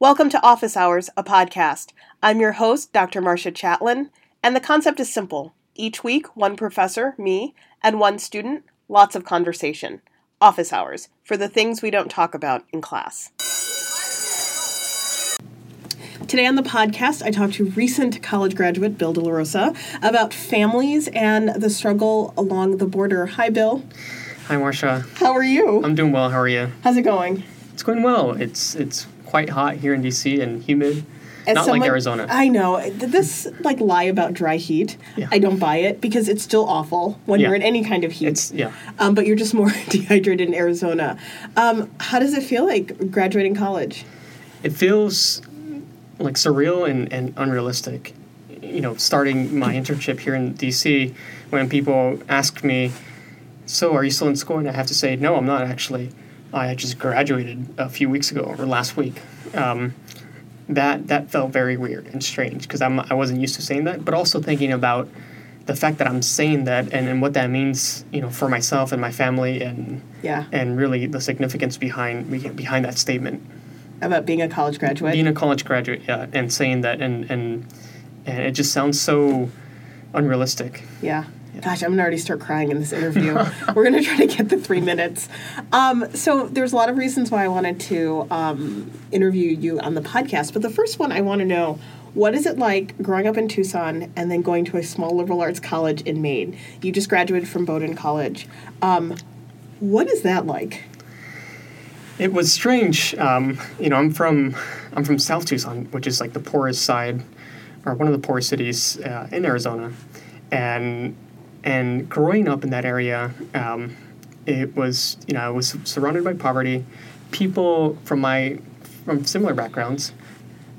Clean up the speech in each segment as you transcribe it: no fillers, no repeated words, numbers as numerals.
Welcome to Office Hours, a podcast. I'm your host, Dr. Marsha Chatlin, and the concept is simple. Each week, one professor, me, and one student, lots of conversation. Office hours, for the things we don't talk about in class. Today on the podcast, I talked to recent college graduate Bill DeLaRosa about families and the struggle along the border. Hi, Bill. Hi, Marsha. How are you? I'm doing well. How are you? How's it going? It's going well. It's quite hot here in D.C. and humid. Not like Arizona. I know. This, lie about dry heat, yeah. I don't buy it because it's still awful when you're in any kind of heat. But you're just more dehydrated in Arizona. How does it feel like graduating college? It feels surreal and unrealistic. Starting my internship here in D.C., when people ask me, so are you still in school? And I have to say, no, I'm not actually. I just graduated a few weeks ago or last week. That felt very weird and strange because I wasn't used to saying that, but also thinking about the fact that I'm saying that and what that means, for myself and my family and really the significance behind that statement. About being a college graduate? Being a college graduate, yeah, and saying that and it just sounds so unrealistic. Yeah. Gosh, I'm going to already start crying in this interview. We're going to try to get the 3 minutes. So there's a lot of reasons why I wanted to interview you on the podcast. But the first one, I want to know, what is it like growing up in Tucson and then going to a small liberal arts college in Maine? You just graduated from Bowdoin College. What is that like? It was strange. I'm from South Tucson, which is the poorest side or one of the poorest cities in Arizona. And growing up in that area, it was, I was surrounded by poverty. People from similar backgrounds,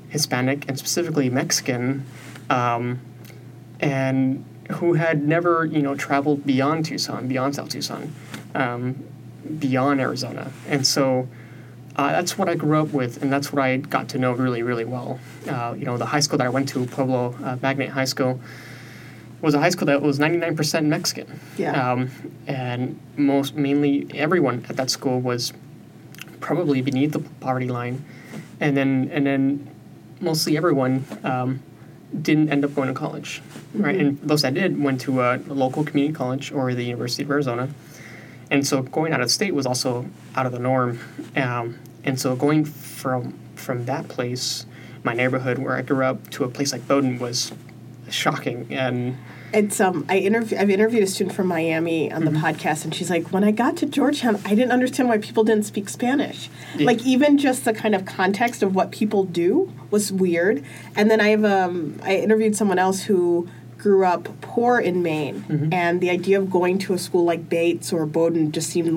Hispanic and specifically Mexican, and who had never, traveled beyond Tucson, beyond South Tucson, beyond Arizona. And so that's what I grew up with, and that's what I got to know really, really well. The high school that I went to, Pueblo Magnet High School, was a high school that was 99% Mexican. Yeah. And mainly everyone at that school was probably beneath the poverty line. And then mostly everyone didn't end up going to college, right? Mm-hmm. And those that did went to a local community college or the University of Arizona. And so going out of state was also out of the norm. And so going from that place, my neighborhood where I grew up, to a place like Bowdoin was shocking. And it's I've interviewed a student from Miami on the mm-hmm. podcast, and she's like, when I got to Georgetown, I didn't understand why people didn't speak Spanish. Yeah. Even just the kind of context of what people do was weird. And then I interviewed someone else who grew up poor in Maine, mm-hmm. and the idea of going to a school like Bates or Bowdoin just seemed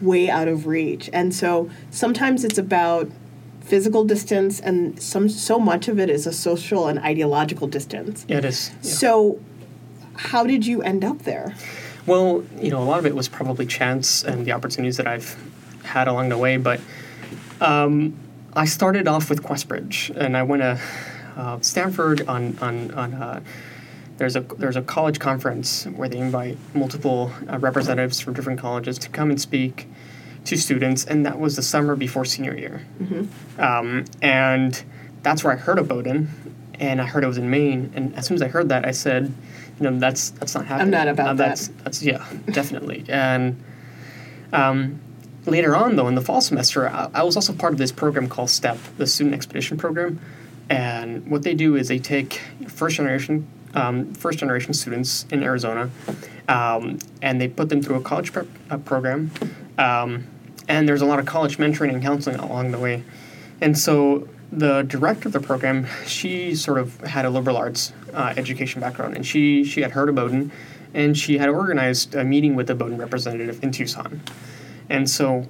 way out of reach. And so sometimes it's about physical distance, and so much of it is a social and ideological distance. Yeah, it is. Yeah. So how did you end up there? Well, a lot of it was probably chance and the opportunities that I've had along the way, but I started off with QuestBridge, and I went to Stanford on there's a college conference where they invite multiple representatives from different colleges to come and speak to students, and that was the summer before senior year. Mm-hmm. And that's where I heard of Bowdoin, and I heard it was in Maine, and as soon as I heard that, I said, that's not happening. I'm not about that. That's yeah, definitely. And later on, though, in the fall semester, I was also part of this program called STEP, the Student Expedition Program, and what they do is they take first generation students in Arizona, and they put them through a college prep program. And there's a lot of college mentoring and counseling along the way. And so the director of the program, she sort of had a liberal arts education background, and she had heard of Bowdoin, and she had organized a meeting with the Bowdoin representative in Tucson. And so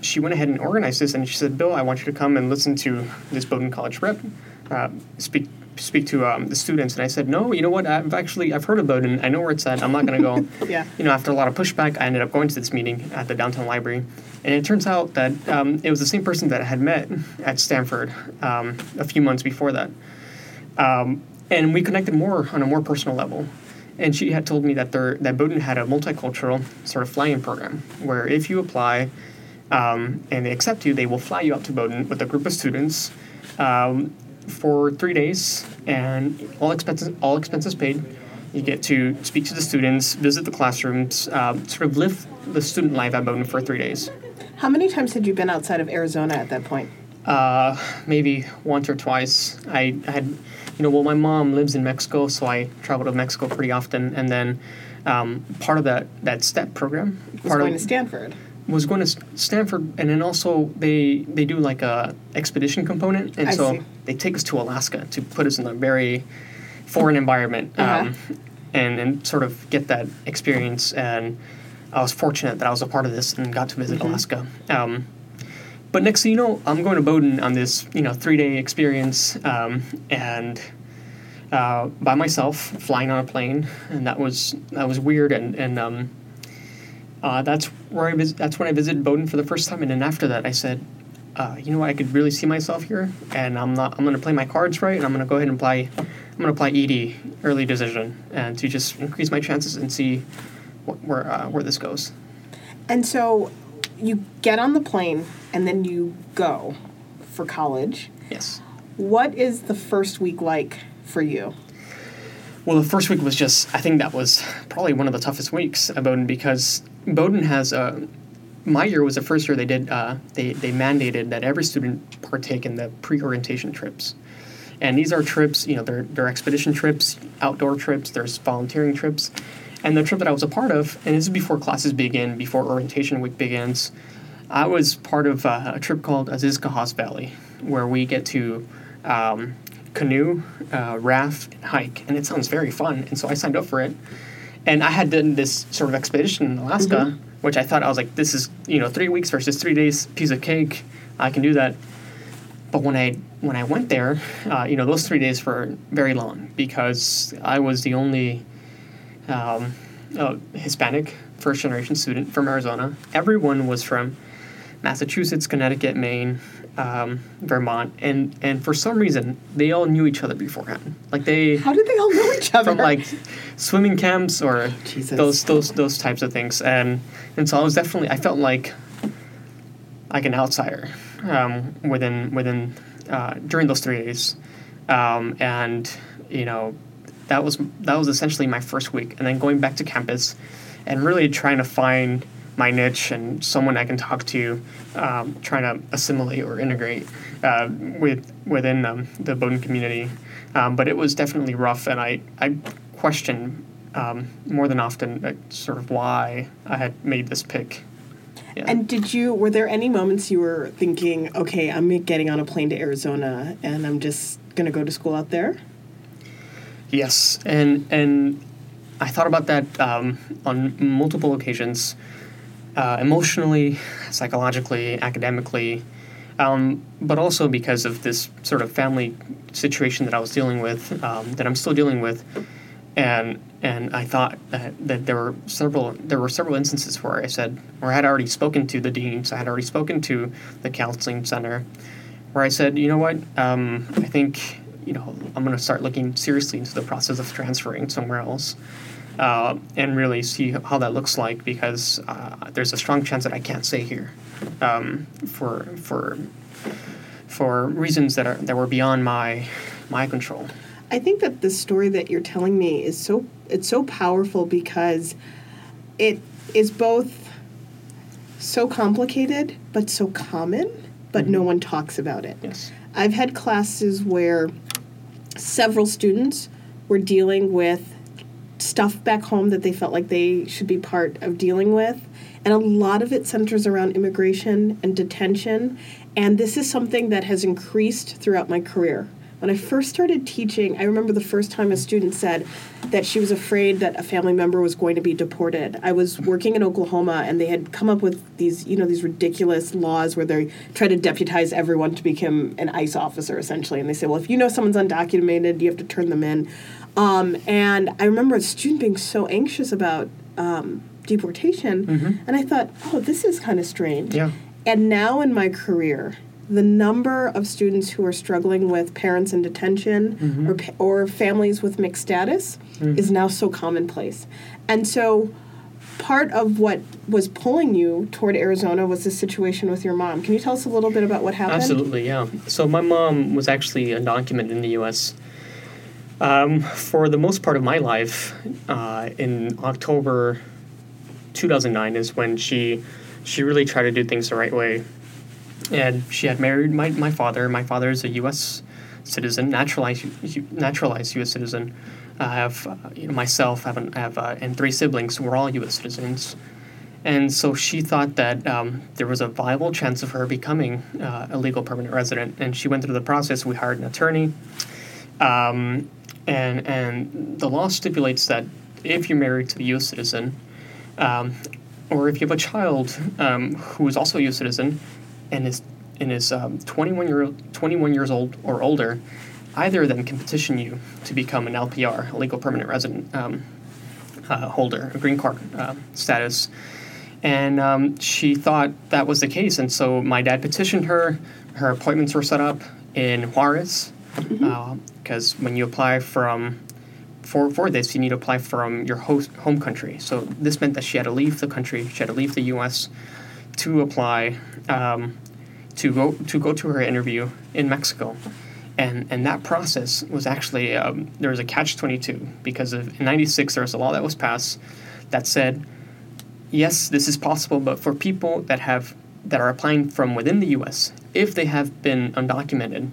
she went ahead and organized this, and she said, Bill, I want you to come and listen to this Bowdoin college rep speak to the students. And I said, no, you know what, I've heard of Bowdoin, I know where it's at, I'm not going to go. Yeah. After a lot of pushback, I ended up going to this meeting at the downtown library, and it turns out that it was the same person that I had met at Stanford a few months before that, and we connected on a more personal level. And she had told me that Bowdoin had a multicultural sort of fly-in program where if you apply and they accept you, they will fly you out to Bowdoin with a group of students for 3 days, and all expenses paid. You get to speak to the students, visit the classrooms, sort of live the student life at Bowdoin for 3 days. How many times had you been outside of Arizona at that point? Maybe once or twice. I had, my mom lives in Mexico, so I traveled to Mexico pretty often. And then part of that STEP program. Was going to Stanford, and then also they do like a expedition component. And so they take us to Alaska to put us in a very foreign environment and sort of get that experience. And I was fortunate that I was a part of this and got to visit Alaska. But next thing you know, I'm going to Bowdoin on this, 3-day experience, and by myself, flying on a plane, and that was weird, and that's when I visited Bowdoin for the first time, and then after that, I said, I could really see myself here, and I'm going to play my cards right, and I'm going to go ahead and apply ED, early decision, and to just increase my chances and see where this goes. And so, you get on the plane, and then you go for college. Yes. What is the first week like for you? Well, the first week was I think that was probably one of the toughest weeks at Bowdoin, because Bowdoin has my year was the first year they did, they mandated that every student partake in the pre-orientation trips. And these are trips, they're expedition trips, outdoor trips, there's volunteering trips. And the trip that I was a part of, and this is before classes begin, before orientation week begins, I was part of a trip called Aziz Kahas Valley, where we get to canoe, raft, and hike. And it sounds very fun, and so I signed up for it. And I had done this sort of expedition in Alaska, which I thought, I was like, this is, 3 weeks versus 3 days, piece of cake, I can do that. But when I went there, those 3 days were very long, because I was the only Hispanic first-generation student from Arizona. Everyone was from Massachusetts, Connecticut, Maine, Vermont, and for some reason, they all knew each other beforehand. How did they all know each other? From swimming camps or those types of things. And so I was definitely, I felt like an outsider within during those 3 days, That was essentially my first week, and then going back to campus and really trying to find my niche and someone I can talk to, trying to assimilate or integrate within the Bowdoin community. But it was definitely rough, and I questioned more than often sort of why I had made this pick. Yeah. And were there any moments you were thinking, okay, I'm getting on a plane to Arizona and I'm just going to go to school out there? Yes, and I thought about that on multiple occasions, emotionally, psychologically, academically, but also because of this sort of family situation that I was dealing with, that I'm still dealing with, and I thought that there were several instances where I said, or I had already spoken to the deans, I had already spoken to the counseling center, where I said, you know what, I think, I'm going to start looking seriously into the process of transferring somewhere else, and really see how that looks like, because there's a strong chance that I can't stay here, for reasons that were beyond my control. I think that the story that you're telling me is so powerful, because it is both so complicated but so common, but no one talks about it. Yes, I've had classes where several students were dealing with stuff back home that they felt like they should be part of dealing with. And a lot of it centers around immigration and detention. And this is something that has increased throughout my career. When I first started teaching, I remember the first time a student said that she was afraid that a family member was going to be deported. I was working in Oklahoma, and they had come up with these, these ridiculous laws where they try to deputize everyone to become an ICE officer, essentially. And they say, well, if someone's undocumented, you have to turn them in. And I remember a student being so anxious about deportation, and I thought, oh, this is kind of strange. Yeah. And now in my career, the number of students who are struggling with parents in detention or families with mixed status is now so commonplace. And so part of what was pulling you toward Arizona was the situation with your mom. Can you tell us a little bit about what happened? Absolutely, yeah. So my mom was actually undocumented in the U.S. For the most part of my life. In October 2009 is when she really tried to do things the right way. And she had married my father. My father is a U.S. citizen, naturalized U.S. citizen. I have myself, and three siblings who were all U.S. citizens. And so she thought that there was a viable chance of her becoming a legal permanent resident. And she went through the process. We hired an attorney. And the law stipulates that if you're married to a U.S. citizen, or if you have a child who is also a U.S. citizen and is 21 years old or older, either of them can petition you to become an LPR, a legal permanent resident holder, a green card status. And she thought that was the case. And so my dad petitioned her. Her appointments were set up in Juarez, because when you apply for this, you need to apply from your home country. So this meant that she had to leave the country. She had to leave the U.S. to apply, to go to her interview in Mexico. And that process was actually, there was a catch-22 because in 96 there was a law that was passed that said, yes, this is possible, but for people that are applying from within the U.S., if they have been undocumented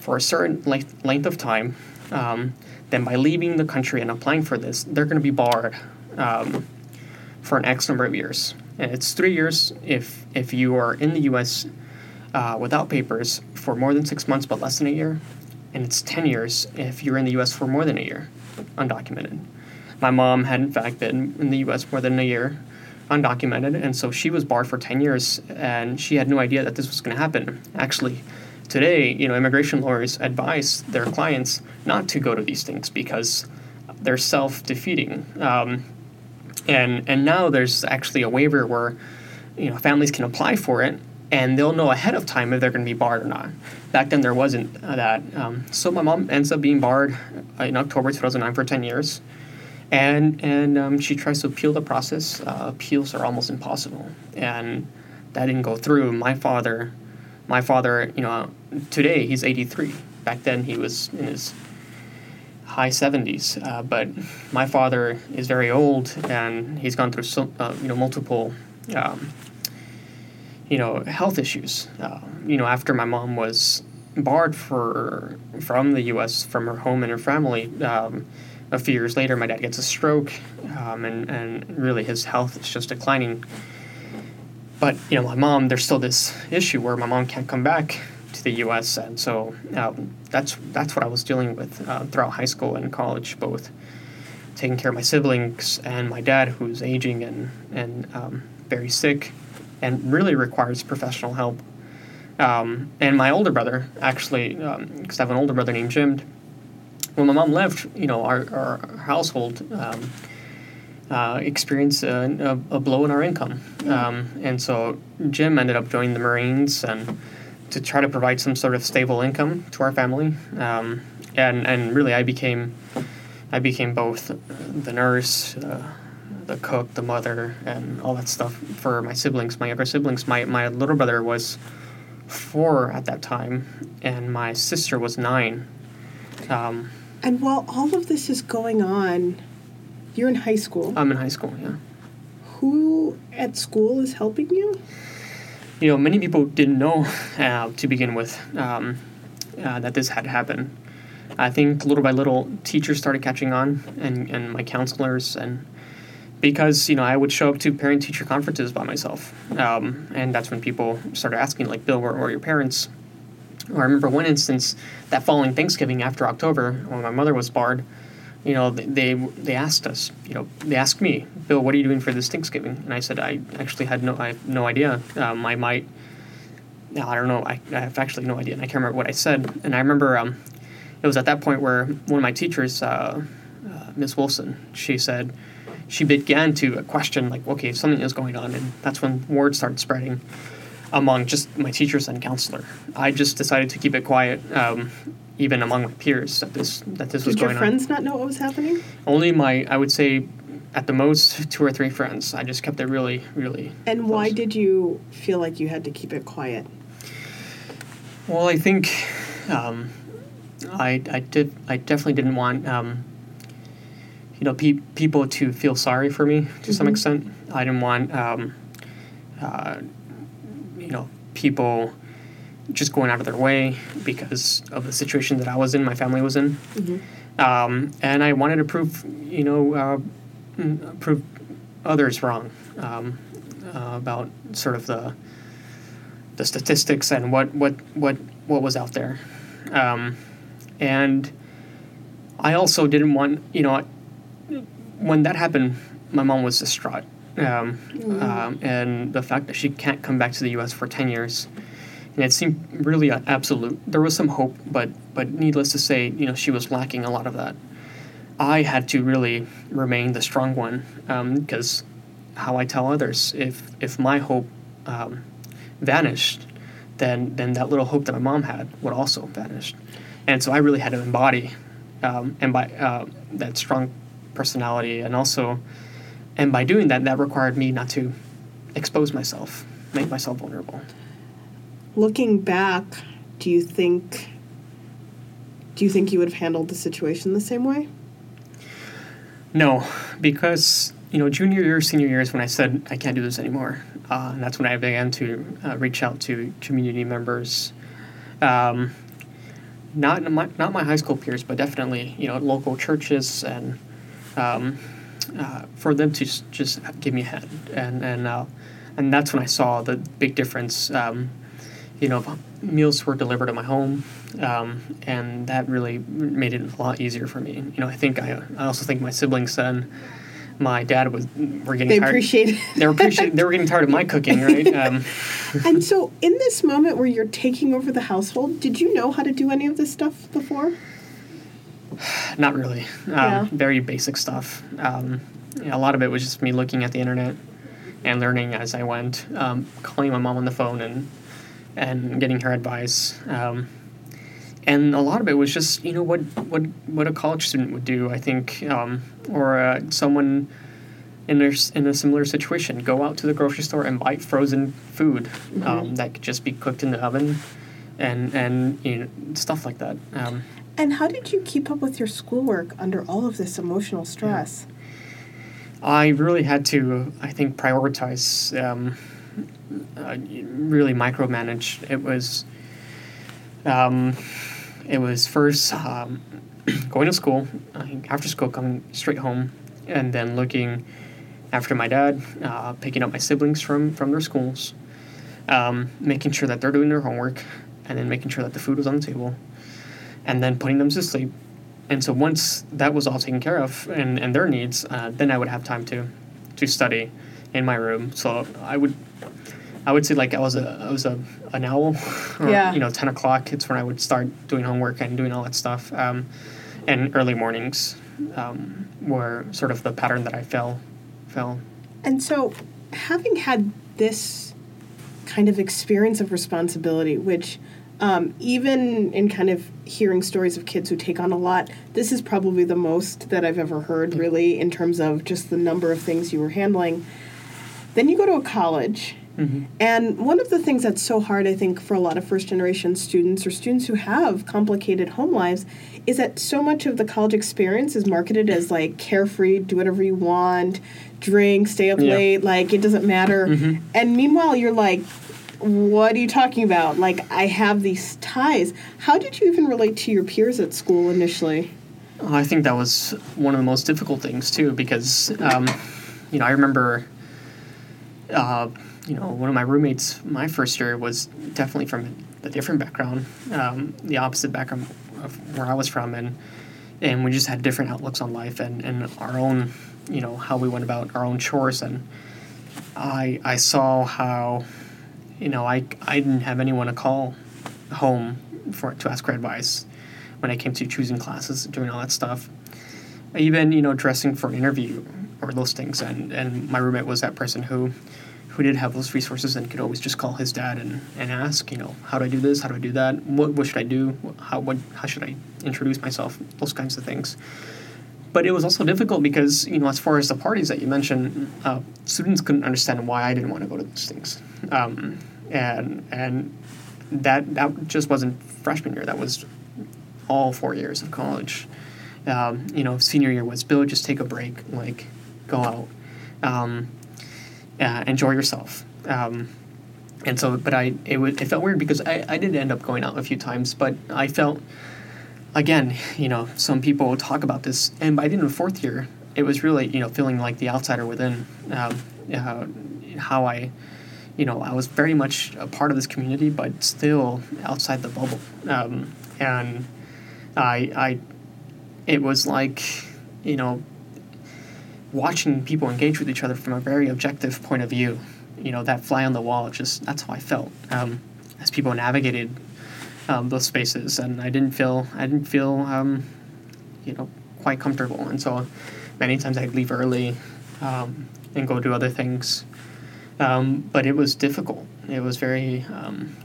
for a certain length of time, then by leaving the country and applying for this, they're going to be barred for an X number of years. And it's 3 years if you are in the U.S., without papers for more than 6 months but less than a year, and it's 10 years if you're in the U.S. for more than a year, undocumented. My mom had, in fact, been in the U.S. more than a year, undocumented, and so she was barred for 10 years, and she had no idea that this was going to happen. Actually, today, immigration lawyers advise their clients not to go to these things because they're self-defeating. And now there's actually a waiver where, families can apply for it, and they'll know ahead of time if they're going to be barred or not. Back then, there wasn't that. So my mom ends up being barred in October 2009 for 10 years. And she tries to appeal the process. Appeals are almost impossible. And that didn't go through. My father, today he's 83. Back then, he was in his high 70s. But my father is very old, and he's gone through multiple health issues. After my mom was barred from the U.S., from her home and her family, a few years later, my dad gets a stroke, and really his health is just declining. But, my mom, there's still this issue where my mom can't come back to the U.S., and so that's what I was dealing with throughout high school and college, both taking care of my siblings and my dad, who's aging and very sick, and really requires professional help. And my older brother, actually, because I have an older brother named Jim, when my mom left, our household experienced a blow in our income. And so Jim ended up joining the Marines and to try to provide some sort of stable income to our family. And really, I became both the nurse, the cook, the mother, and all that stuff for my siblings, my younger siblings. My little brother was 4 at that time, and my sister was 9. And while all of this is going on, you're in high school. I'm in high school, yeah. Who at school is helping you? Many people didn't know to begin with that this had happened. I think little by little, teachers started catching on, and my counselors, and because, I would show up to parent-teacher conferences by myself. And that's when people started asking, like, Bill, where are your parents? Or I remember one instance, that following Thanksgiving after October, when my mother was barred, they asked us, they asked me, Bill, what are you doing for this Thanksgiving? And I said, I have no idea. I have actually no idea, and I can't remember what I said. And I remember it was at that point where one of my teachers, Ms. Wilson, she began to question, like, okay, something is going on, and that's when word started spreading among just my teachers and counselor. I just decided to keep it quiet, even among my peers, that this was going on. Did your friends not know what was happening? Only I would say, at the most, 2 or 3 friends. I just kept it really, really And close. Why did you feel like you had to keep it quiet? Well, I think I definitely didn't want people to feel sorry for me to some extent. I didn't want people just going out of their way because of the situation that I was in, my family was in, and I wanted to prove others wrong about sort of the statistics and what was out there, and I also didn't want when that happened, my mom was distraught, and the fact that she can't come back to the U.S. for 10 years. And it seemed really absolute. There was some hope, but needless to say, she was lacking a lot of that. I had to really remain the strong one, because how I tell others, if my hope vanished, then that little hope that my mom had would also vanish. And so I really had to embody that strong personality. And by doing that, that required me not to expose myself, make myself vulnerable. Looking back, do you think you would have handled the situation the same way? No, because, junior year, senior year is when I said, I can't do this anymore. And that's when I began to reach out to community members. Not my high school peers, but definitely, local churches and for them to just give me a hand. And that's when I saw the big difference. Meals were delivered at my home, and that really made it a lot easier for me. I also think my siblings then, my dad were getting tired. They were getting tired of my cooking, right? And so, in this moment where you're taking over the household, did you know how to do any of this stuff before? Not really. Very basic stuff. A lot of it was just me looking at the internet and learning as I went, calling my mom on the phone and getting her advice. And a lot of it was just, what a college student would do, I think, or someone in a similar situation. Go out to the grocery store and buy frozen food that could just be cooked in the oven and stuff like that. And how did you keep up with your schoolwork under all of this emotional stress? Yeah. I really had to, I think, prioritize... really micromanaged. It was first going to school, after school coming straight home, and then looking after my dad, picking up my siblings from their schools, making sure that they're doing their homework, and then making sure that the food was on the table, and then putting them to sleep. And so once that was all taken care of and their needs, then I would have time to study in my room. So I would say like I was an owl, or 10 o'clock, it's when I would start doing homework and doing all that stuff. And early mornings were sort of the pattern that I fell. And so having had this kind of experience of responsibility, which even in kind of hearing stories of kids who take on a lot, this is probably the most that I've ever heard, really, in terms of just the number of things you were handling. Then you go to a college. Mm-hmm. And one of the things that's so hard, I think, for a lot of first-generation students or students who have complicated home lives is that so much of the college experience is marketed as, like, carefree, do whatever you want, drink, stay up late, like, it doesn't matter. Mm-hmm. And meanwhile, you're like, what are you talking about? Like, I have these ties. How did you even relate to your peers at school initially? I think that was one of the most difficult things, too, because, I remember... one of my roommates my first year was definitely from a different background, the opposite background of where I was from, and we just had different outlooks on life and our own, how we went about our own chores. And I saw how, I didn't have anyone to call home to ask for advice when it came to choosing classes, doing all that stuff. Even, dressing for an interview or those things. And my roommate was that person who did have those resources and could always just call his dad and ask, how do I do this? How do I do that? What should I do? How should I introduce myself? Those kinds of things. But it was also difficult because, you know, as far as the parties that you mentioned, students couldn't understand why I didn't want to go to those things. And that just wasn't freshman year. That was all 4 years of college. You know, senior year was, Bill, just take a break, like, go out, enjoy yourself. And so, but it felt weird because I did end up going out a few times, but I felt, again, you know, some people talk about this, and by the end of the fourth year, it was really, you know, feeling like the outsider within, how I, you know, I was very much a part of this community, but still outside the bubble. And it was like, you know, watching people engage with each other from a very objective point of view, you know, that fly on the wall, just that's how I felt as people navigated those spaces. And I didn't feel you know, quite comfortable. And so many times I'd leave early and go do other things. But it was difficult. It was very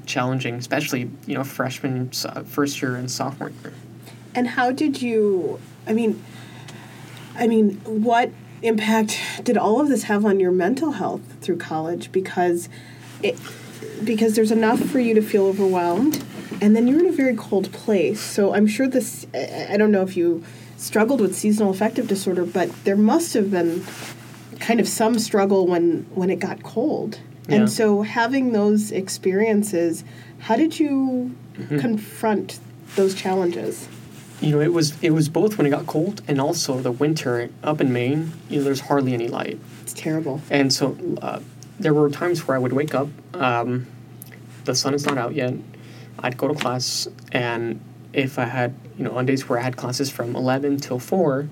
challenging, especially, you know, freshman, first year and sophomore year. And how did you, I mean, what impact did all of this have on your mental health through college? Because there's enough for you to feel overwhelmed, and then you're in a very cold place. So I'm sure this, I don't know if you struggled with seasonal affective disorder, but there must have been kind of some struggle when it got cold. Yeah. And so having those experiences, how did you confront those challenges? You know, it was both when it got cold and also the winter up in Maine. You know, there's hardly any light. It's terrible. And so there were times where I would wake up, the sun is not out yet. I'd go to class, and if I had, you know, on days where I had classes from 11 till 4,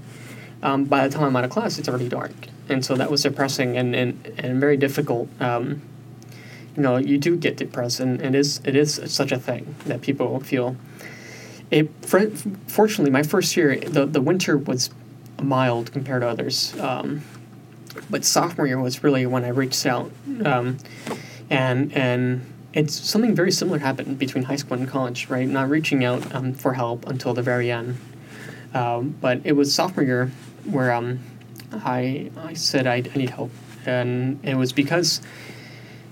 by the time I'm out of class, it's already dark. And so that was depressing and very difficult. You know, you do get depressed, and it is such a thing that people feel. Fortunately, my first year, the winter was mild compared to others. But sophomore year was really when I reached out. And it's something very similar happened between high school and college, right? Not reaching out for help until the very end. But it was sophomore year where I said I need help. And it was because,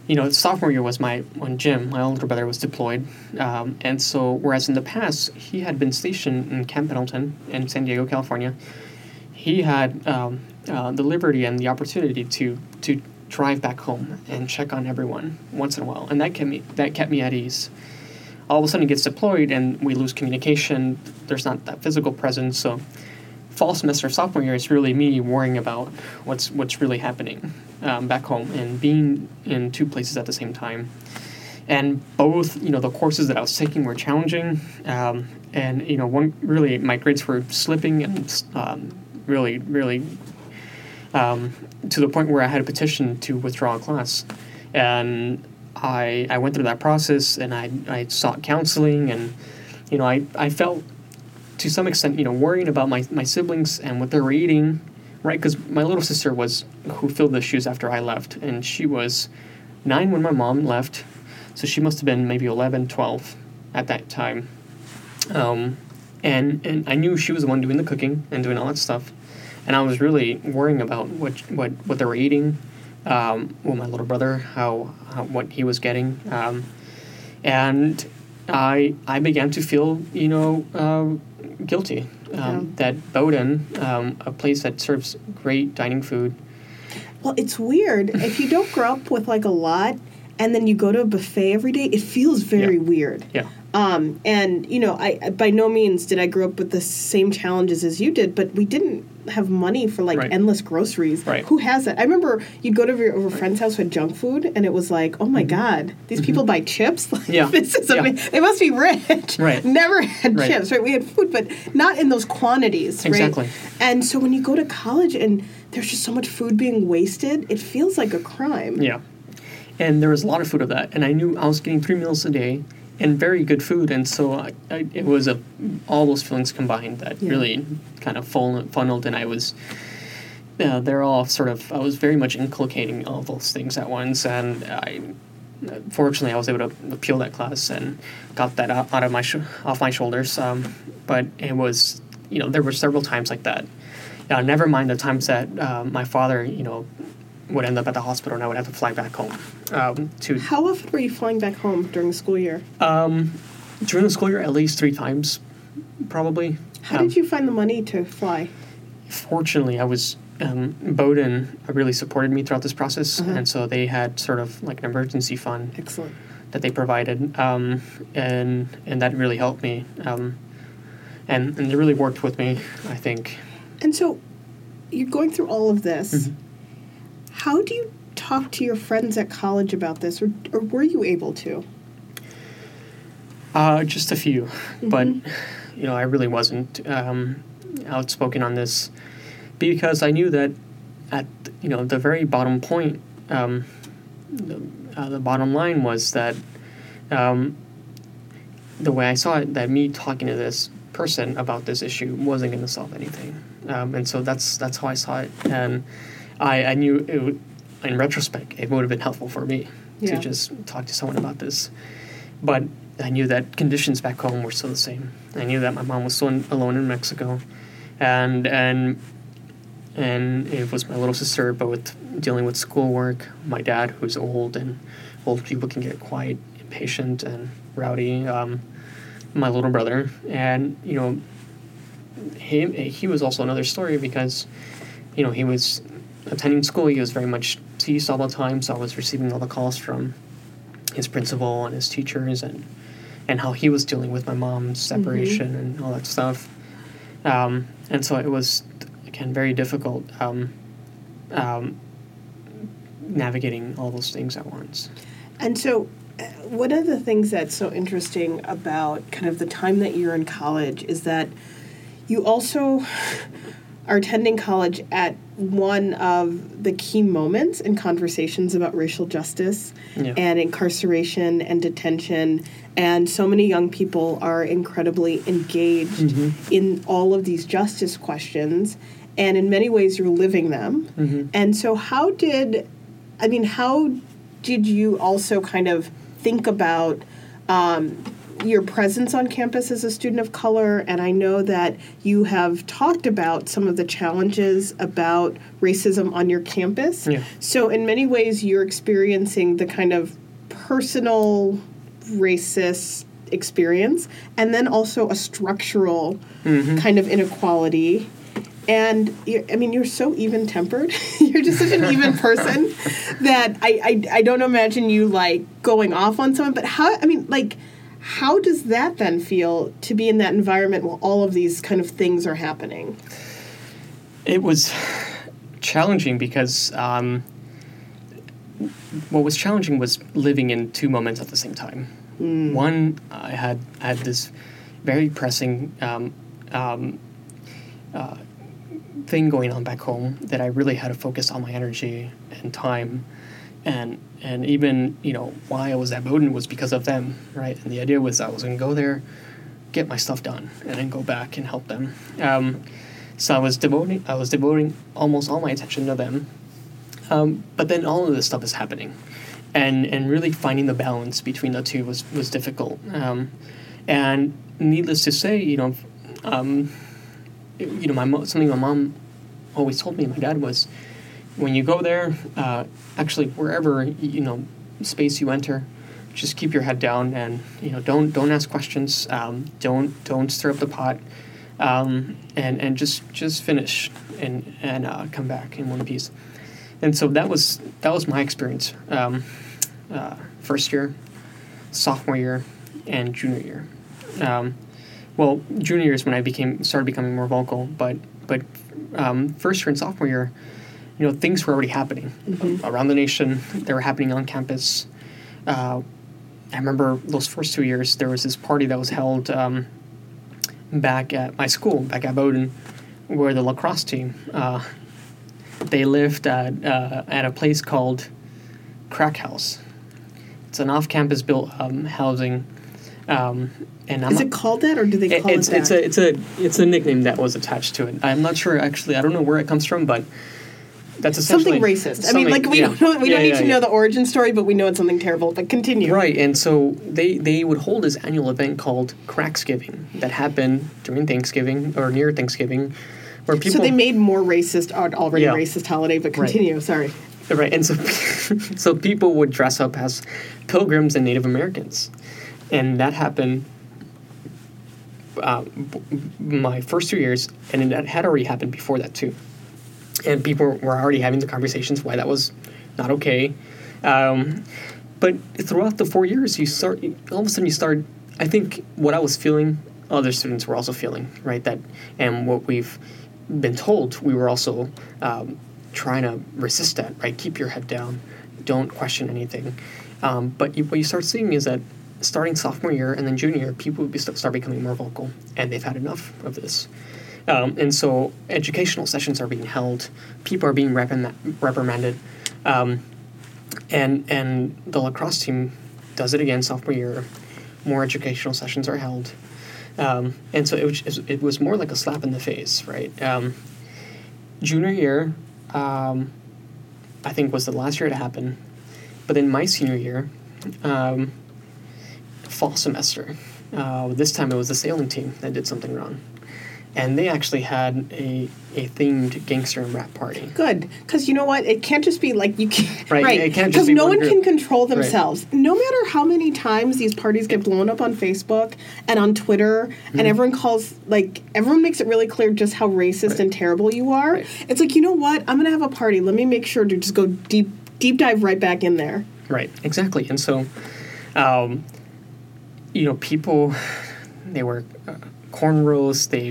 you know, sophomore year was when Jim, my older brother, was deployed. And so, whereas in the past, he had been stationed in Camp Pendleton in San Diego, California, he had the liberty and the opportunity to drive back home and check on everyone once in a while. And that kept me at ease. All of a sudden, he gets deployed, and we lose communication. There's not that physical presence. So, fall semester of sophomore year is really me worrying about what's really happening back home, and being in two places at the same time. And both, you know, the courses that I was taking were challenging, and, you know, one really, my grades were slipping, and really to the point where I had a petition to withdraw a class. And I went through that process, and I sought counseling, and, you know, I felt, to some extent, you know, worrying about my siblings and what they were eating, right? Because my little sister was who filled the shoes after I left, and she was 9 when my mom left, so she must have been maybe 11, 12 at that time. And I knew she was the one doing the cooking and doing all that stuff, and I was really worrying about what they were eating, well, my little brother, how what he was getting, and I began to feel, you know, guilty. That Bowdoin, a place that serves great dining food. Well, it's weird. If you don't grow up with, like, a lot, and then you go to a buffet every day, it feels very weird. Yeah. And, you know, I by no means did I grow up with the same challenges as you did, but we didn't have money for, like, endless groceries. Right. Who has that? I remember you'd go to over a friend's house with junk food, and it was like, oh, my God, these people buy chips? Like, this is amazing. They must be rich. Right. Never had chips, right? We had food, but not in those quantities, exactly. Right? Exactly. And so when you go to college and there's just so much food being wasted, it feels like a crime. Yeah. And there was a lot of food of that, and I knew I was getting 3 meals a day and very good food, and so it was all those feelings combined that really kind of funneled, and I was, they're all sort of, I was very much inculcating all those things at once, and fortunately I was able to appeal that class and got that out of off my shoulders, but it was, you know, there were several times like that. Now, never mind the times that my father, would end up at the hospital and I would have to fly back home. How often were you flying back home during the school year? During the school year, at least 3 times, probably. How did you find the money to fly? Fortunately, I was... Bowdoin really supported me throughout this process, uh-huh. and so they had sort of like an emergency fund. Excellent. That they provided, and that really helped me, and they really worked with me, I think. And so you're going through all of this. Mm-hmm. How do you talk to your friends at college about this, or were you able to? Just a few, mm-hmm. but I really wasn't outspoken on this. Because I knew that at, the very bottom point, the bottom line was that the way I saw it, that me talking to this person about this issue wasn't going to solve anything. And so that's how I saw it. And I knew, in retrospect, it would have been helpful for me yeah. to just talk to someone about this. But I knew that conditions back home were still the same. I knew that my mom was still alone in Mexico. And it was my little sister, but with dealing with schoolwork, my dad, who's old, and old people can get quite impatient and rowdy, my little brother. And, he was also another story because, he was attending school. He was very much teased all the time, so I was receiving all the calls from his principal and his teachers and how he was dealing with my mom's separation mm-hmm. and all that stuff. And so it was... and very difficult navigating all those things at once. And so one of the things that's so interesting about kind of the time that you're in college is that you also are attending college at one of the key moments in conversations about racial justice yeah. and incarceration and detention. And so many young people are incredibly engaged mm-hmm. in all of these justice questions. And in many ways, you're living them. Mm-hmm. And so how did you also kind of think about your presence on campus as a student of color? And I know that you have talked about some of the challenges about racism on your campus. Yeah. So in many ways, you're experiencing the kind of personal racist experience and then also a structural mm-hmm. kind of inequality. And, you're so even-tempered. You're just such an even person that I don't imagine you, going off on someone. But how does that then feel to be in that environment while all of these kind of things are happening? It was challenging because what was challenging was living in 2 moments at the same time. Mm. One, I had this very pressing thing going on back home that I really had to focus all my energy and time and even why I was at Bowdoin was because of them, right? And the idea was I was going to go there, get my stuff done, and then go back and help them. So I was devoting almost all my attention to them. But then all of this stuff is happening, and really finding the balance between the two was difficult. And needless to say, something my mom always told me and my dad was, when you go there, actually wherever space you enter, just keep your head down and don't ask questions, don't stir up the pot, and just finish and come back in one piece. And so that was my experience, first year, sophomore year, and junior year. Well, junior year is when I started becoming more vocal, but first year and sophomore year, things were already happening mm-hmm. around the nation. They were happening on campus. I remember those first 2 years, there was this party that was held back at my school, back at Bowdoin, where the lacrosse team, they lived at a place called Crack House. It's an off-campus built housing. And is it called that, or do they call it that? It's a nickname that was attached to it. I'm not sure, actually. I don't know where it comes from, but that's essentially... Something racist. We don't know, we don't need to know the origin story, but we know it's something terrible. But continue. Right, and so they would hold this annual event called Cracksgiving that happened during Thanksgiving, or near Thanksgiving, where people. So they made more racist, already racist holiday, but continue. Right. Sorry. Right, and so so people would dress up as pilgrims and Native Americans, and that happened. My first 2 years, and that had already happened before that too, and people were already having the conversations why that was not okay. But throughout the 4 years, you start. I think what I was feeling, other students were also feeling, right? That and what we've been told, we were also trying to resist that, right? Keep your head down, don't question anything. But what you start seeing is that, starting sophomore year and then junior year, people would start becoming more vocal, and they've had enough of this. And so educational sessions are being held. People are being reprimanded. And the lacrosse team does it again sophomore year. More educational sessions are held. And so it was more like a slap in the face, right? Junior year, I think, was the last year to happen. But then my senior year... fall semester. This time it was the sailing team that did something wrong. And they actually had a themed gangster and rap party. Good. Because you know what? It can't just be like you can't. Right. Right. It can't just be because no one can control themselves. Right. No matter how many times these parties get blown up on Facebook and on Twitter, and everyone makes it really clear just how racist and terrible you are. Right. It's like, you know what? I'm going to have a party. Let me make sure to just go deep dive right back in there. Right. Exactly. And so... you know, people, they wear cornrows, they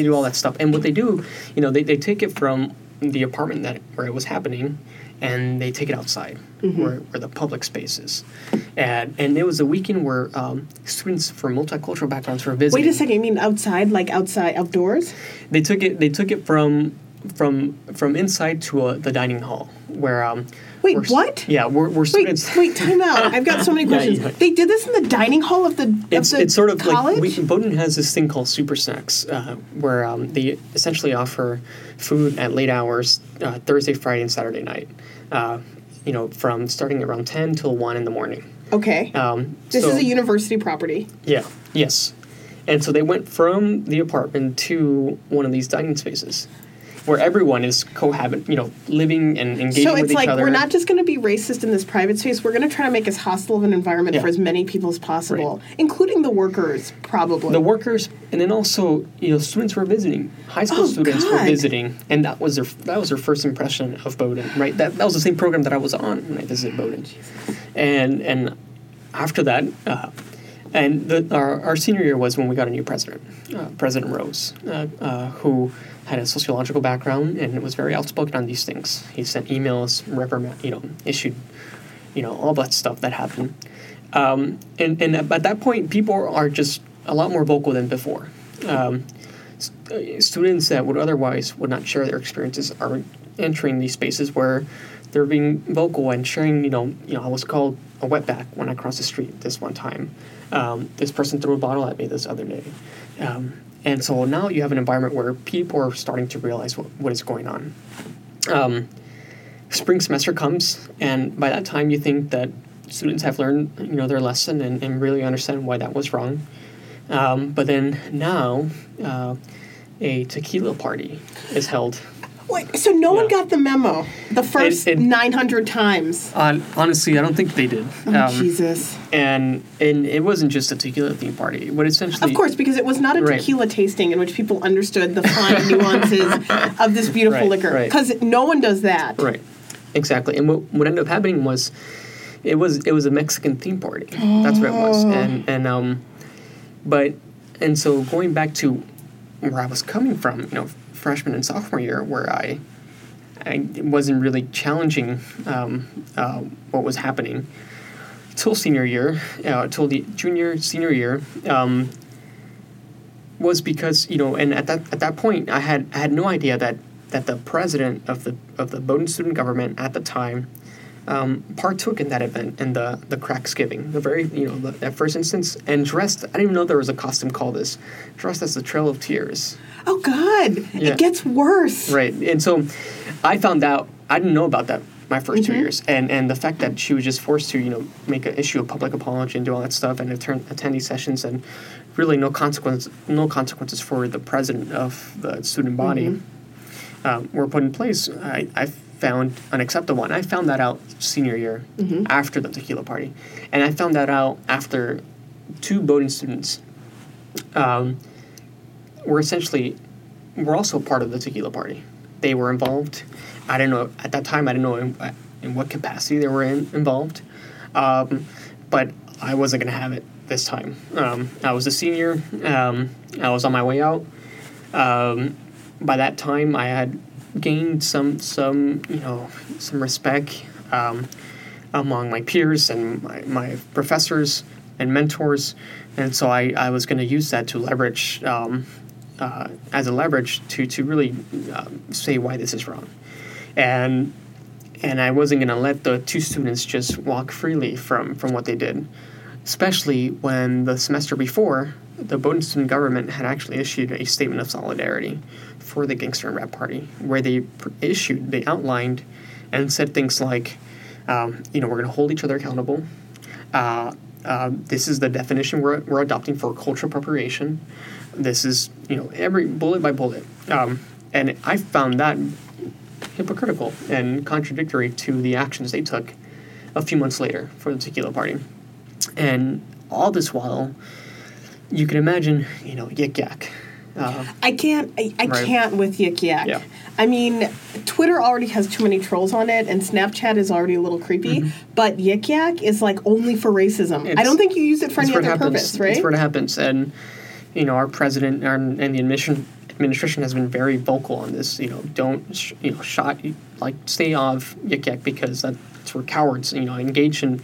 do all that stuff. And what they do, you know, they take it from the apartment where it was happening, and they take it outside, where the public space is. And it was a weekend where students from multicultural backgrounds were visiting. Wait a second, you mean outside, like outdoors? They took it from inside to the dining hall where... Wait, what? Yeah, we're students. Wait, time out. I've got so many questions. Yeah. They did this in the dining hall of the college? It's sort of college? Like... Bowdoin has this thing called Super Snacks, where they essentially offer food at late hours, Thursday, Friday, and Saturday night, from starting around 10 till 1 in the morning. Okay. This is a university property. Yeah, yes. And so they went from the apartment to one of these dining spaces, where everyone is cohabiting, living and engaging with each other. So it's like, we're not just going to be racist in this private space. We're going to try to make as hostile of an environment for as many people as possible, including the workers, probably. The workers, and then also, students were visiting. High school students were visiting, and that was their first impression of Bowdoin, right? That was the same program that I was on when I visited Bowdoin. And after that, and our senior year was when we got a new president, President Rose, who... had a sociological background and was very outspoken on these things. He sent emails, issued, all that stuff that happened. And at that point, people are just a lot more vocal than before. Students that would otherwise not share their experiences are entering these spaces where they're being vocal and sharing. I was called a wetback when I crossed the street this one time. This person threw a bottle at me this other day. And so now you have an environment where people are starting to realize what is going on. Spring semester comes, and by that time you think that students have learned, their lesson and really understand why that was wrong. But then now a tequila party is held. Wait, so no one got the memo the first 900 times. Honestly, I don't think they did. Jesus. And it wasn't just a tequila theme party. What essentially... Of course, because it was not a tequila tasting in which people understood the fine nuances of this beautiful liquor. Because no one does that. Right. Exactly. And what ended up happening was it was a Mexican theme party. Oh. That's what it was. And so going back to where I was coming from, freshman and sophomore year, where I wasn't really challenging what was happening till senior year, till the junior senior year, was because and at that point I had no idea that the president of the Bowdoin student government at the time partook in that event in the Cracksgiving, the very that first instance, and dressed. I didn't even know there was a costume called this. Dressed as the Trail of Tears. Oh God! Yeah. It gets worse. Right, and so I found out. I didn't know about that my first 2 years, and the fact that she was just forced to make an issue of public apology and do all that stuff, and attend these sessions and really no consequences for the president of the student body, mm-hmm. Were put in place. I found unacceptable, and I found that out senior year, mm-hmm. after the tequila party, and I found that out after two Bowdoin students were also part of the tequila party. They were involved. I don't know at that time. I didn't know in what capacity they were involved, but I wasn't going to have it this time. I was a senior. I was on my way out. By that time, I had gained some respect among my peers and my professors and mentors, and so I was going to use that to leverage to really say why this is wrong, and I wasn't going to let the two students just walk freely from what they did, especially when the semester before the Bowdoin student government had actually issued a statement of solidarity for the Gangster and Rap Party, where they outlined and said things like, we're going to hold each other accountable. This is the definition we're adopting for cultural appropriation. This is, every bullet by bullet. And I found that hypocritical and contradictory to the actions they took a few months later for the tequila party. And all this while, you can imagine, Yik Yak. I can't with Yik Yak. Yeah. I mean, Twitter already has too many trolls on it, and Snapchat is already a little creepy, mm-hmm. but Yik Yak is, only for racism. I don't think you use it for any other purpose, right? That's where it happens, and... our president and the administration has been very vocal on this. Stay off Yik Yak, because that's where cowards. Engage in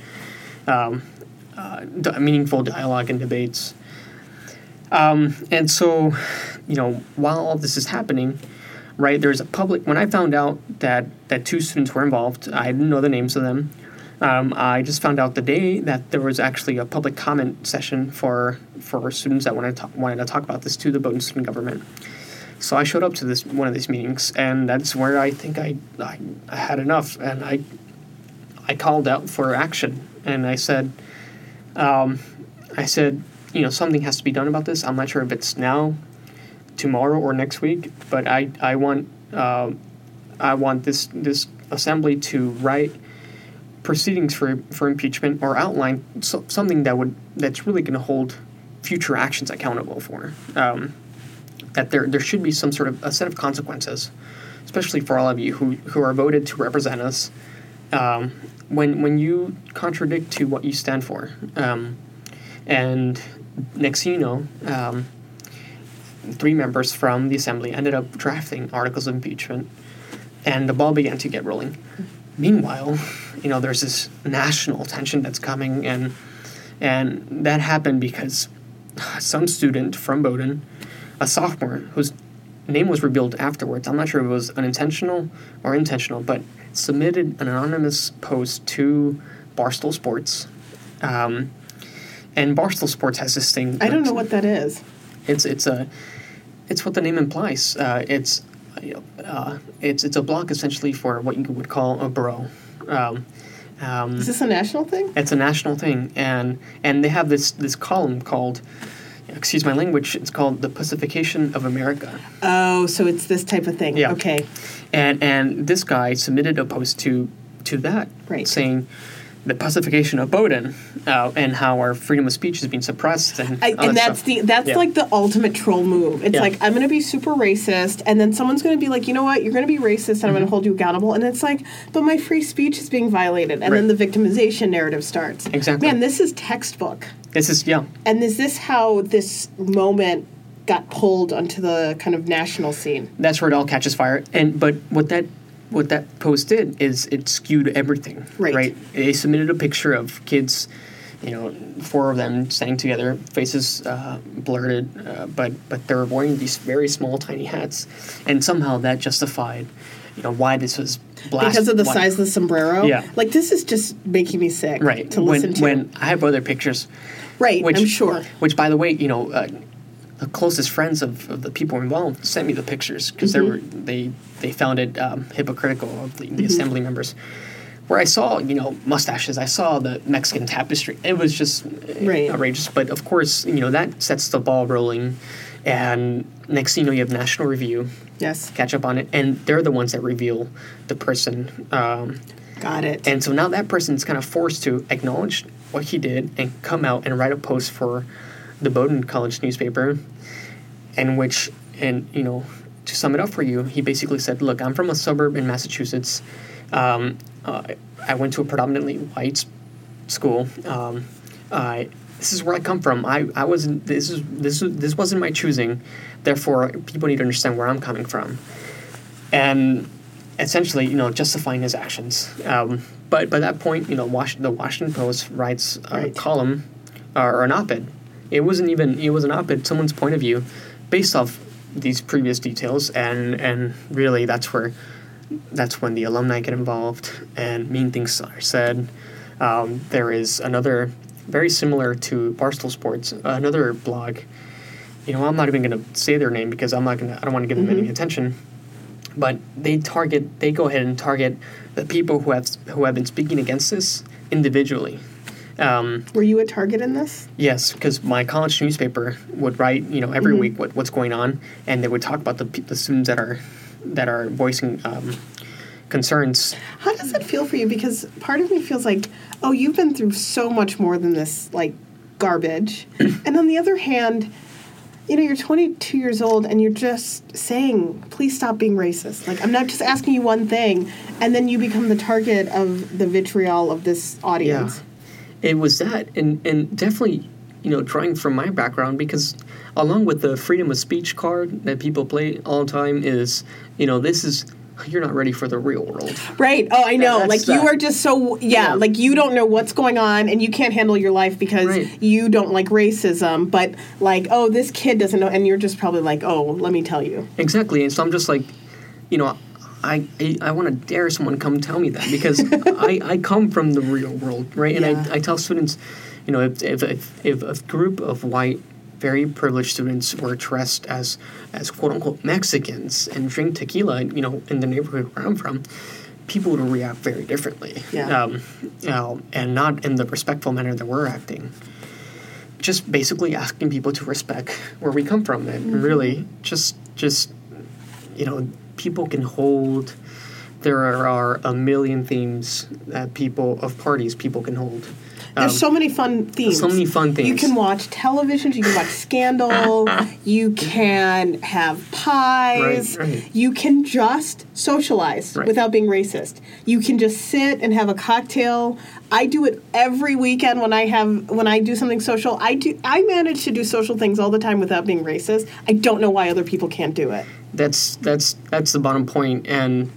meaningful dialogue and debates. And so, while all this is happening, right, there's a public. When I found out that two students were involved, I didn't know the names of them. I just found out the day that there was actually a public comment session for students that wanted to talk about this to the Bowdoin student government. So I showed up to this one of these meetings, and that's where I think I had enough, and I called out for action, and I said, something has to be done about this. I'm not sure if it's now, tomorrow, or next week, but I want this assembly to write proceedings for impeachment, or outline something that's really going to hold future actions accountable for. That there should be some sort of a set of consequences, especially for all of you who are voted to represent us. When you contradict to what you stand for, and next thing you know, three members from the assembly ended up drafting articles of impeachment, and the ball began to get rolling. Meanwhile, there's this national tension that's coming, and that happened because some student from Bowdoin, a sophomore, whose name was revealed afterwards, I'm not sure if it was unintentional or intentional, but submitted an anonymous post to Barstool Sports. And Barstool Sports has this thing. I don't know what that is. It's what the name implies. It's a block essentially for what you would call a borough. Is this a national thing? It's a national thing, and they have this column called, excuse my language, it's called the Pussification of America. Oh, so it's this type of thing. Yeah. Okay. And this guy submitted a post to that, right, saying the pacification of Bowdoin, and how our freedom of speech is being suppressed, and that's the ultimate troll move. It's I'm going to be super racist, and then someone's going to be like, you know what, you're going to be racist, and mm-hmm. I'm going to hold you accountable, and it's but my free speech is being violated, and right. Then the victimization narrative starts. Exactly. Man, this is textbook. This is And is this how this moment got pulled onto the kind of national scene? That's where it all catches fire, but what that post did is it skewed everything, right? They submitted a picture of kids, four of them standing together, faces blurred, but they're wearing these very small, tiny hats. And somehow that justified, why this was blasted. Because of the size of the sombrero? Yeah. This is just making me sick to listen to. When I have other pictures. Right, I'm sure. Which, by the way, the closest friends of the people involved sent me the pictures because mm-hmm. they found it hypocritical of the mm-hmm. assembly members. where I saw, you know, mustaches, I saw the Mexican tapestry. It was just outrageous. But of course, you know, that sets the ball rolling. And next thing you know, you have National Review. Yes. Catch up on it. And they're the ones that reveal the person. Got it. And so now that person's kind of forced to acknowledge what he did and come out and write a post for the Bowdoin College newspaper, in which, and, you know, to sum it up for you, he basically said, look, I'm from a suburb in Massachusetts. I went to a predominantly white school. This is where I come from. This wasn't my choosing. Therefore, people need to understand where I'm coming from, and essentially, you know, justifying his actions. But by that point, you know, the Washington Post writes a column or an op-ed. It was an op-ed, someone's point of view, based off these previous details, and really that's when the alumni get involved and mean things are said. There is another, very similar to Barstool Sports, another blog. You know, I'm not even going to say their name because I don't want to give them any attention. But they go ahead and target the people who have been speaking against this individually. Were you a target in this? Yes, because my college newspaper would write, you know, every week what's going on, and they would talk about the students that are voicing concerns. How does it feel for you? Because part of me feels like, oh, you've been through so much more than this, like, garbage. And on the other hand, you know, you're 22 years old and you're just saying, please stop being racist. Like, I'm not just asking you one thing. And then you become the target of the vitriol of this audience. Yeah. It was that. And definitely, you know, drawing from my background, because along with the freedom of speech card that people play all the time is, you know, this is... you're not ready for the real world. Right. Oh, I know. Like, you are just so, like, you don't know what's going on, and you can't handle your life because you don't like racism. But, like, oh, this kid doesn't know, and you're just probably like, oh, let me tell you. Exactly. And so I'm just like, you know, I want to dare someone come tell me that, because I come from the real world, right? And I tell students, you know, if a group of white, very privileged students were dressed as quote-unquote Mexicans and drink tequila, you know, in the neighborhood where I'm from, people would react very differently. And not in the respectful manner that we're acting. Just basically asking people to respect where we come from. And really, just you know, people can hold... There are a million themes that people can hold. There's so many fun themes. You can watch television. You can watch Scandal. You can have pies. Right. You can just socialize without being racist. You can just sit and have a cocktail. I do it every weekend when I do something social. I manage to do social things all the time without being racist. I don't know why other people can't do it. That's the bottom point. And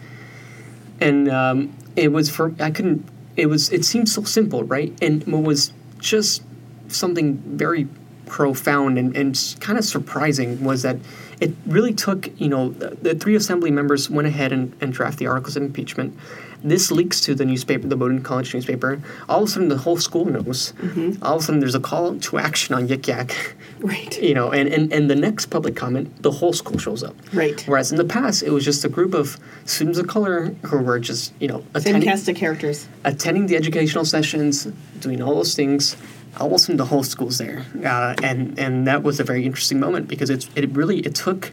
it was for I couldn't. It seemed so simple, right? And what was just something very profound and kind of surprising was that it really took, you know, the three assembly members went ahead and drafted the articles of impeachment. This leaks to the newspaper, the Bowdoin College newspaper. All of a sudden, the whole school knows. All of a sudden, there's a call to action on Yik Yak. Right. You know, and the next public comment, the whole school shows up. Right. Whereas in the past, it was just a group of students of color who were just, you know, fantastic characters. Attending the educational sessions, doing all those things. All of a sudden, the whole school's there. And that was a very interesting moment because it really took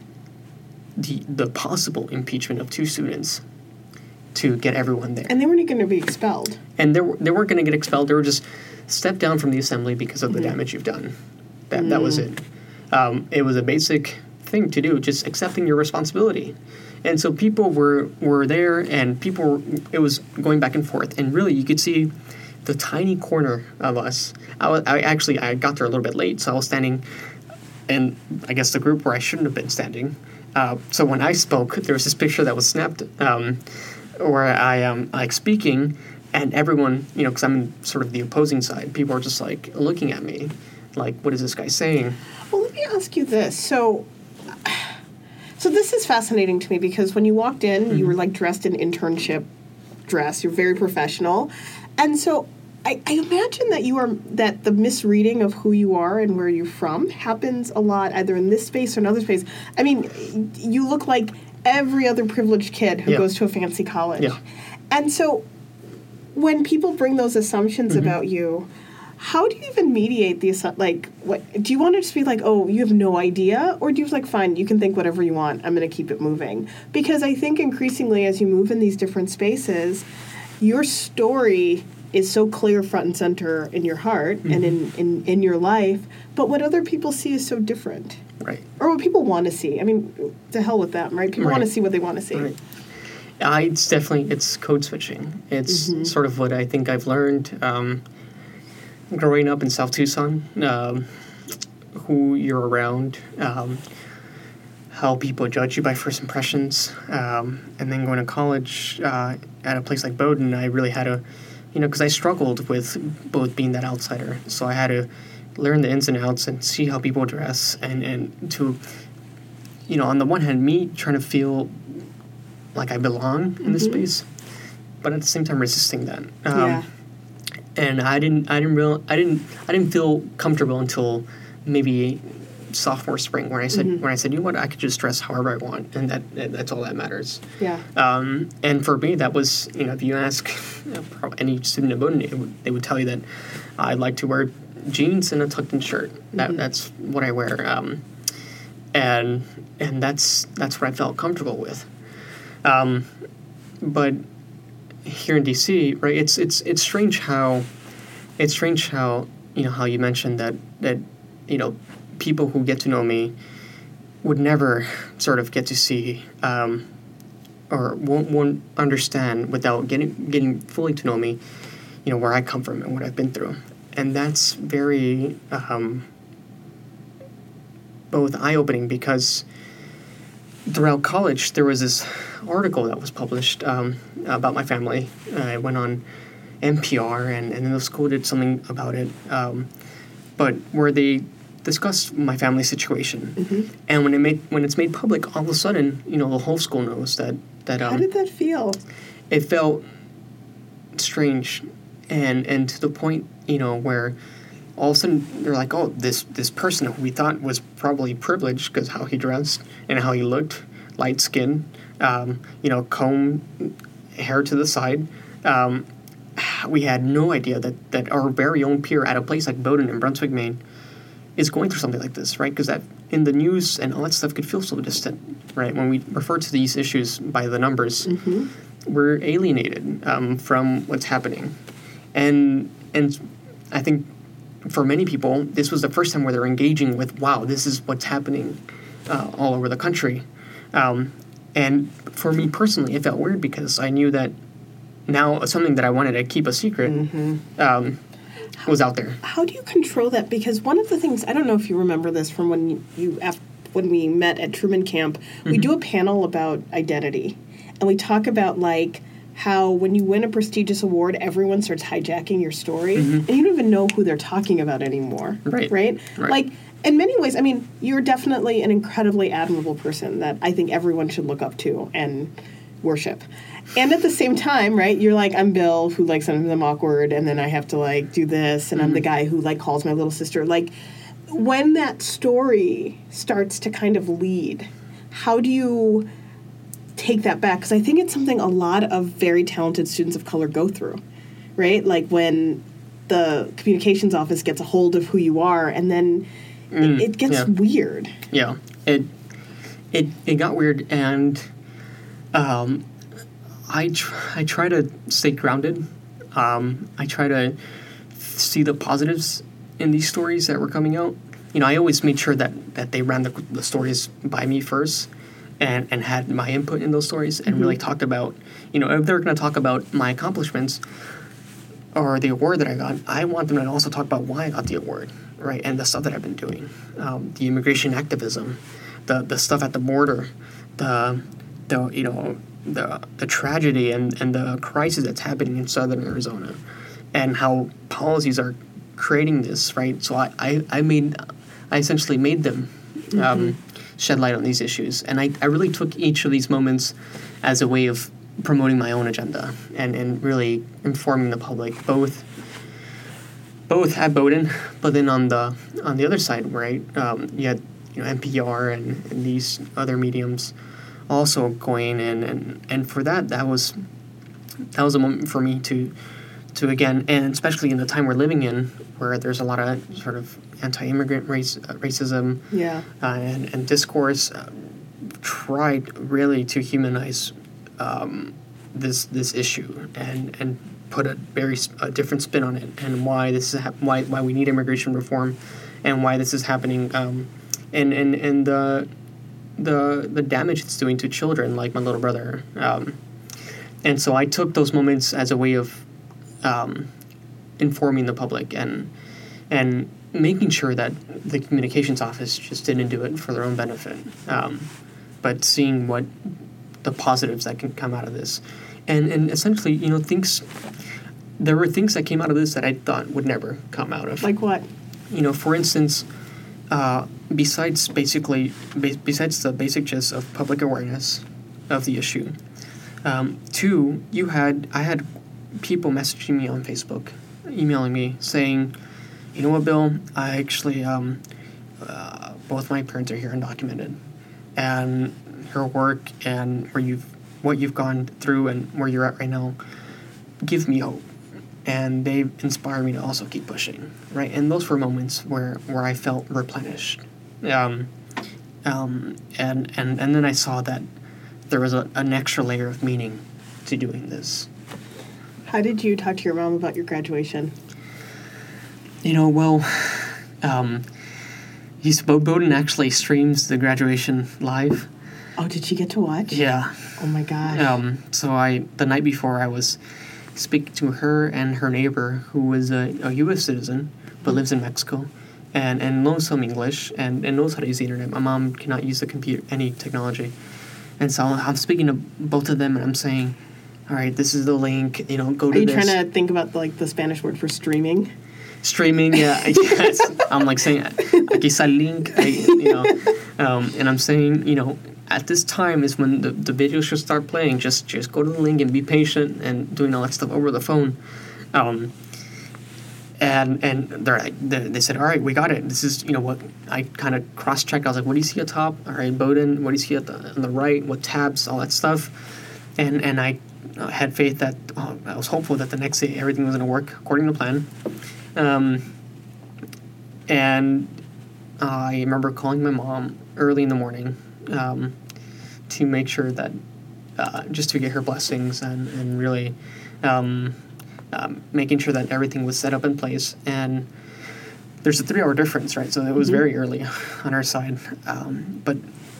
the possible impeachment of two students to get everyone there. And they weren't going to be expelled. And they weren't going to get expelled. They were just stepped down from the assembly because of the damage you've done. That was it. It was a basic thing to do, just accepting your responsibility. And so people were there, and it was going back and forth. And really, you could see the tiny corner of us. I got there a little bit late, so I was standing in, I guess, the group where I shouldn't have been standing. So when I spoke, there was this picture that was snapped where I am like speaking, and everyone, you know, because I'm in sort of the opposing side, people are just like looking at me, like, what is this guy saying? Well, let me ask you this. So this is fascinating to me because when you walked in, you were like dressed in internship dress. You're very professional, and so I imagine that the misreading of who you are and where you're from happens a lot, either in this space or another space. I mean, you look like every other privileged kid who goes to a fancy college. Yeah. And so when people bring those assumptions mm-hmm. about you, how do you even mediate the what do you want to just be like, oh, you have no idea? Or do you like, fine, you can think whatever you want. I'm going to keep it moving. Because I think increasingly as you move in these different spaces, your story is so clear front and center in your heart mm-hmm. and in your life. But what other people see is so different. Right. Or what people want to see. I mean, to hell with them, right? People want to see what they want to see. Right. It's definitely, it's code switching. It's mm-hmm. sort of what I think I've learned. Growing up in South Tucson, who you're around, how people judge you by first impressions, and then going to college at a place like Bowdoin, I really had to, because I struggled with both being that outsider. So I had to learn the ins and outs and see how people dress and to, on the one hand, me trying to feel like I belong in mm-hmm. this space, but at the same time resisting that. Yeah. And I didn't feel comfortable until maybe sophomore spring when I said mm-hmm. You know what, I could just dress however I want, and that's all that matters. Yeah. And for me, that was if you ask any student at Bowdoin, they would tell you that I like to wear jeans and a tucked-in shirt. Mm-hmm. That's what I wear. And that's what I felt comfortable with. But here in DC, right? It's strange how, how you mentioned that people who get to know me would never sort of get to see, or won't understand without getting fully to know me, where I come from and what I've been through, and that's very both eye-opening because throughout college there was this article that was published about my family. It went on NPR, and then the school did something about it, but where they discussed my family situation. Mm-hmm. And when it's made public, all of a sudden, the whole school knows that. How did that feel? It felt strange, and to the point, where all of a sudden they're like, oh, this person who we thought was probably privileged because how he dressed and how he looked, light skin, comb hair to the side. We had no idea that our very own peer at a place like Bowdoin in Brunswick, Maine, is going through something like this, right? Because that in the news and all that stuff could feel so distant, right? When we refer to these issues by the numbers, mm-hmm. we're alienated from what's happening, and I think for many people, this was the first time where they're engaging with, wow, this is what's happening all over the country. And for me personally, it felt weird because I knew that now something that I wanted to keep a secret mm-hmm. Was out there. How do you control that? Because one of the things, I don't know if you remember this from when we met at Truman Camp, mm-hmm. we do a panel about identity. And we talk about how when you win a prestigious award, everyone starts hijacking your story, mm-hmm. and you don't even know who they're talking about anymore, right? In many ways, I mean, you're definitely an incredibly admirable person that I think everyone should look up to and worship. And at the same time, right, you're like, I'm Bill, who, sometimes I'm awkward, and then I have to, do this, and mm-hmm. I'm the guy who, calls my little sister. When that story starts to kind of lead, how do you take that back? Because I think it's something a lot of very talented students of color go through, right? When the communications office gets a hold of who you are, and then it gets weird. Yeah, it got weird, and I try to stay grounded. I try to see the positives in these stories that were coming out. I always made sure that they ran the stories by me first. And had my input in those stories and mm-hmm. really talked about, if they're going to talk about my accomplishments or the award that I got, I want them to also talk about why I got the award, right, and the stuff that I've been doing, the immigration activism, the stuff at the border, the tragedy and the crisis that's happening in southern Arizona and how policies are creating this, right? So I essentially made them mm-hmm. Shed light on these issues. And I really took each of these moments as a way of promoting my own agenda and really informing the public, both at Bowdoin, but then on the other side, right? You had NPR and these other mediums also going in, and for that was a moment for me to to, again, and especially in the time we're living in, where there's a lot of sort of anti-immigrant racism and discourse, tried really to humanize this issue and put a very different spin on it, and why this is why we need immigration reform, and why this is happening, and the damage it's doing to children like my little brother. And so I took those moments as a way of informing the public and making sure that the communications office just didn't do it for their own benefit, but seeing what the positives that can come out of this. And essentially, you know, there were things that came out of this that I thought would never come out of. Like what? You know, for instance, besides the basic gist of public awareness of the issue, two, I had people messaging me on Facebook, emailing me saying, you know what, Bill, I actually, both my parents are here undocumented, and your work and what you've gone through and where you're at right now give me hope, and they inspire me to also keep pushing, right? And those were moments where I felt replenished, and then I saw that there was an extra layer of meaning to doing this. How did you talk to your mom about your graduation? You know, well, Bowdoin actually streams the graduation live. Oh, did she get to watch? Yeah. Oh, my gosh. So the night before, I was speaking to her and her neighbor, who is a U.S. citizen but lives in Mexico and knows some English and knows how to use the Internet. My mom cannot use the computer, any technology. And so I'm speaking to both of them, and I'm saying, all right, this is the link, you know, go to this. Are you trying to think about, like, the Spanish word for streaming? Streaming, yeah. Yes. I'm, like, saying, aquí está el link, you know. And I'm saying, you know, at this time is when the video should start playing. Just go to the link and be patient, and doing all that stuff over the phone. And they said, all right, we got it. This is, you know, what I kind of cross-checked. I was like, what do you see at top? All right, Bowdoin, what do you see on the right? What tabs? All that stuff. And I had faith that I was hopeful that the next day everything was going to work according to plan. And I remember calling my mom early in the morning, to make sure that just to get her blessings and really making sure that everything was set up in place. And there's a 3-hour difference, right? So it was very early on our side. But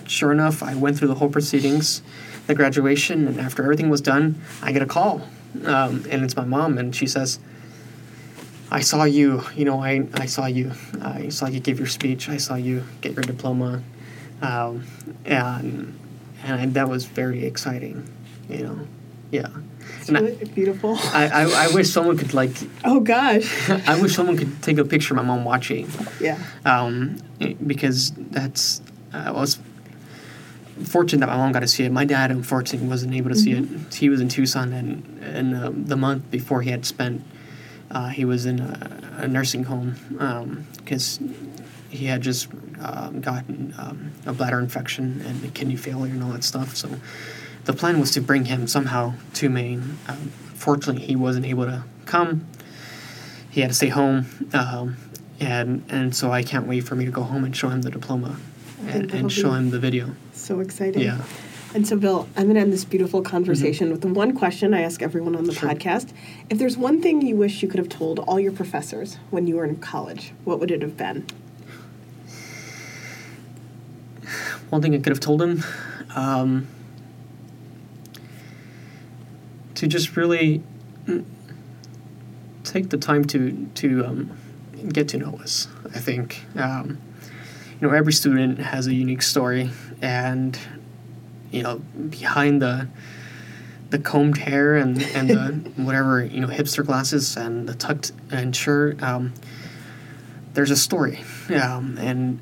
sure enough, I went through the whole proceedings, the graduation, and after everything was done, I get a call. And it's my mom, and she says, I saw you. You know, I saw you. I saw you give your speech. I saw you get your diploma. And that was very exciting, you know, yeah. It's really beautiful. I wish someone could, like... Oh, gosh. I wish someone could take a picture of my mom watching. Yeah. Because I was fortunate that my mom got to see it. My dad, unfortunately, wasn't able to see it. He was in Tucson, and the month before he had spent, he was in a nursing home, because he had just... gotten a bladder infection and kidney failure and all that stuff. So the plan was to bring him somehow to Maine. Fortunately, he wasn't able to come. He had to stay home. And so I can't wait for me to go home and show him the diploma and show him the video. So exciting. Yeah. And so, Bill, I'm going to end this beautiful conversation with the one question I ask everyone on the podcast. If there's one thing you wish you could have told all your professors when you were in college, what would it have been? One thing I could have told him, to just really take the time to get to know us. I think, you know, every student has a unique story, and, you know, behind the combed hair and the whatever, you know, hipster glasses and the tucked in shirt, there's a story, and.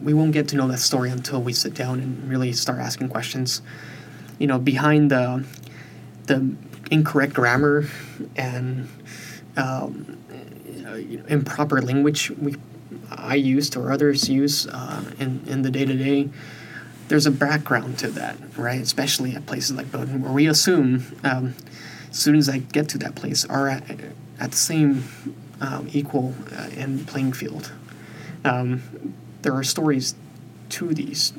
We won't get to know that story until we sit down and really start asking questions. You know, behind the incorrect grammar and you know, improper language I used or others use in the day-to-day, there's a background to that, right? Especially at places like Bowdoin, where we assume students that get to that place are at the same equal and playing field. There are stories to these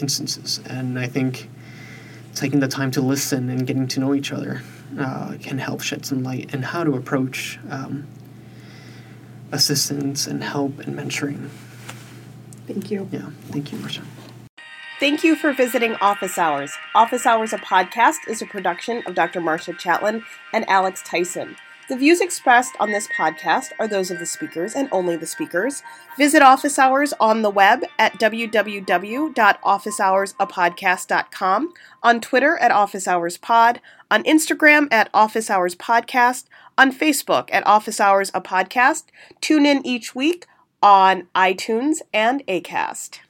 instances, and I think taking the time to listen and getting to know each other can help shed some light on how to approach assistance and help and mentoring. Thank you. Yeah, thank you, Marsha. Thank you for visiting Office Hours. Office Hours, a podcast, is a production of Dr. Marsha Chatlin and Alex Tyson. The views expressed on this podcast are those of the speakers and only the speakers. Visit Office Hours on the web at www.officehoursapodcast.com, on Twitter at Office Hours Pod, on Instagram at Office Hours Podcast, on Facebook at Office Hours a Podcast. Tune in each week on iTunes and Acast.